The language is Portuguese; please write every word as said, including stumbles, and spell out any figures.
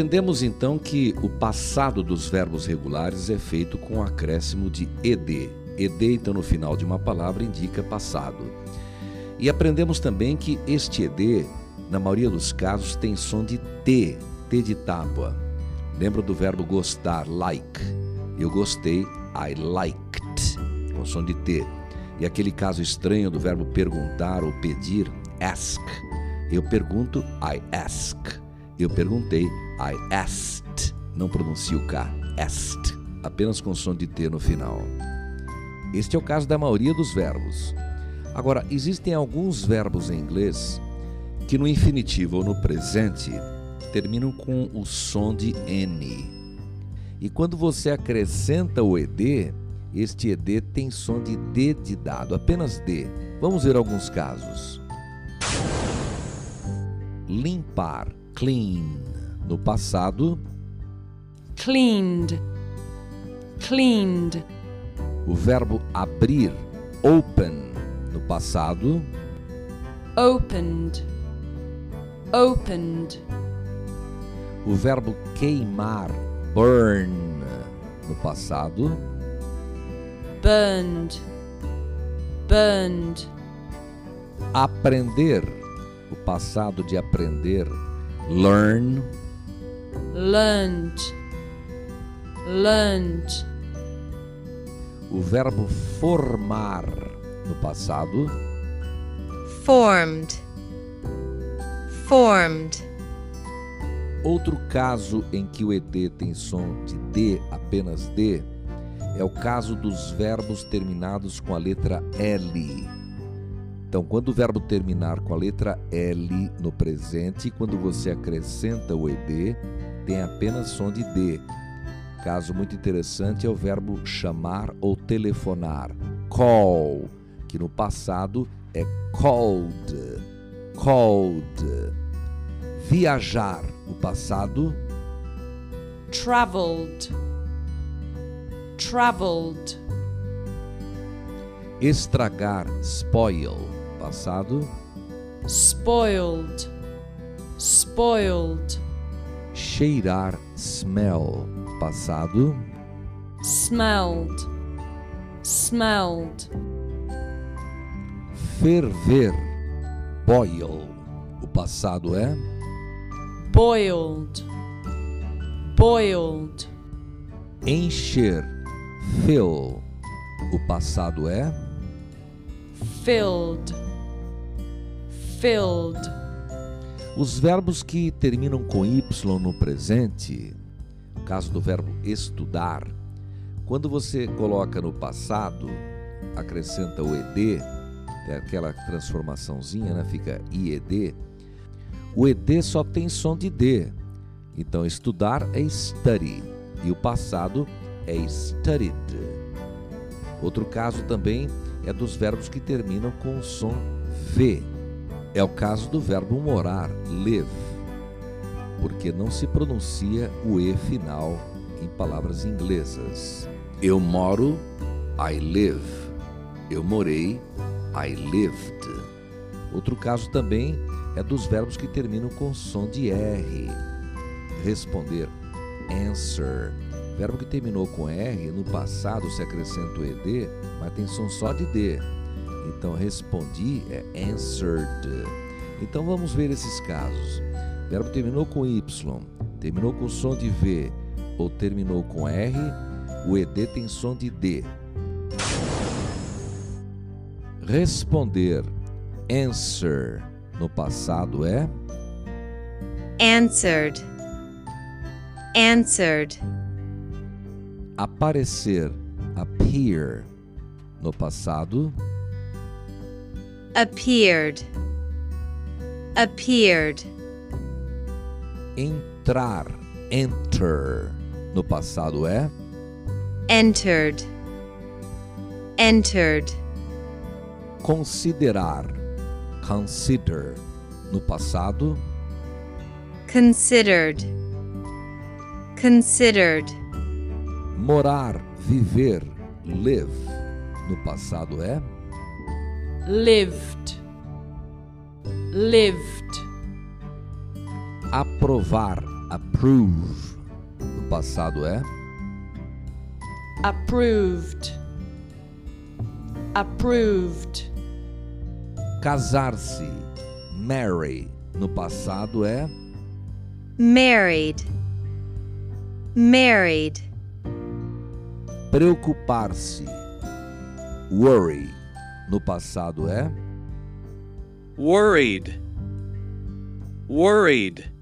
Aprendemos então que o passado dos verbos regulares é feito com o acréscimo de -ed. -ed, então, no final de uma palavra, indica passado. E aprendemos também que este -ed, na maioria dos casos, tem som de T, T de tábua. Lembra do verbo gostar, like. Eu gostei, I liked, com som de T. E aquele caso estranho do verbo perguntar ou pedir, ask. Eu pergunto, I ask. Eu perguntei, I asked. Não pronuncio o K, asked, apenas com som de T no final. Este é o caso da maioria dos verbos. Agora, existem alguns verbos em inglês que no infinitivo ou no presente terminam com o som de N. E quando você acrescenta o -ed, este -ed tem som de D de dado, apenas D. Vamos ver alguns casos. Limpar, clean. No passado, cleaned, cleaned. O verbo abrir, open. No passado, opened, opened. O verbo queimar, burn. No passado, burned, burned. Aprender, o passado de aprender, learn, learned, learned. O verbo formar, no passado, formed, formed. Outro caso em que o -ed tem som de D, apenas D, é o caso dos verbos terminados com a letra L. Então, quando o verbo terminar com a letra L no presente, quando você acrescenta o -ed, tem apenas som de D. Caso muito interessante é o verbo chamar ou telefonar, call, que no passado é called, called. Viajar, o passado, traveled, traveled. Estragar, spoil, passado, spoiled, spoiled. Cheirar, smell, passado, smelled, smelled. Ferver, boil, o passado é boiled, boiled. Encher, fill. O passado é filled, filled. Os verbos que terminam com Y no presente, no caso do verbo estudar, quando você coloca no passado, acrescenta o -ed, é aquela transformaçãozinha, né? Fica -ied. O -ed só tem som de D. Então, estudar é study e o passado é studied. Outro caso também é dos verbos que terminam com o som V. É o caso do verbo morar, live, porque não se pronuncia o E final em palavras inglesas. Eu moro, I live. Eu morei, I lived. Outro caso também é dos verbos que terminam com som de R. Responder, answer. Verbo que terminou com R, no passado se acrescenta o -ed, mas tem som só de D. Então, respondi é answered. Então, vamos ver esses casos. Verbo terminou com Y, terminou com som de V ou terminou com R, o -ed tem som de D. Responder, answer. No passado é answered, answered. Aparecer, appear. No passado, appeared, appeared. Entrar, enter. No passado é entered, entered. Considerar, consider. No passado, considered, considered. Morar, viver, live. No passado é lived, lived. Aprovar, Approve. No passado é approved. Approved. Casar-se. Marry. No passado é married. Married. Preocupar-se. Worry. No passado é worried. Worried.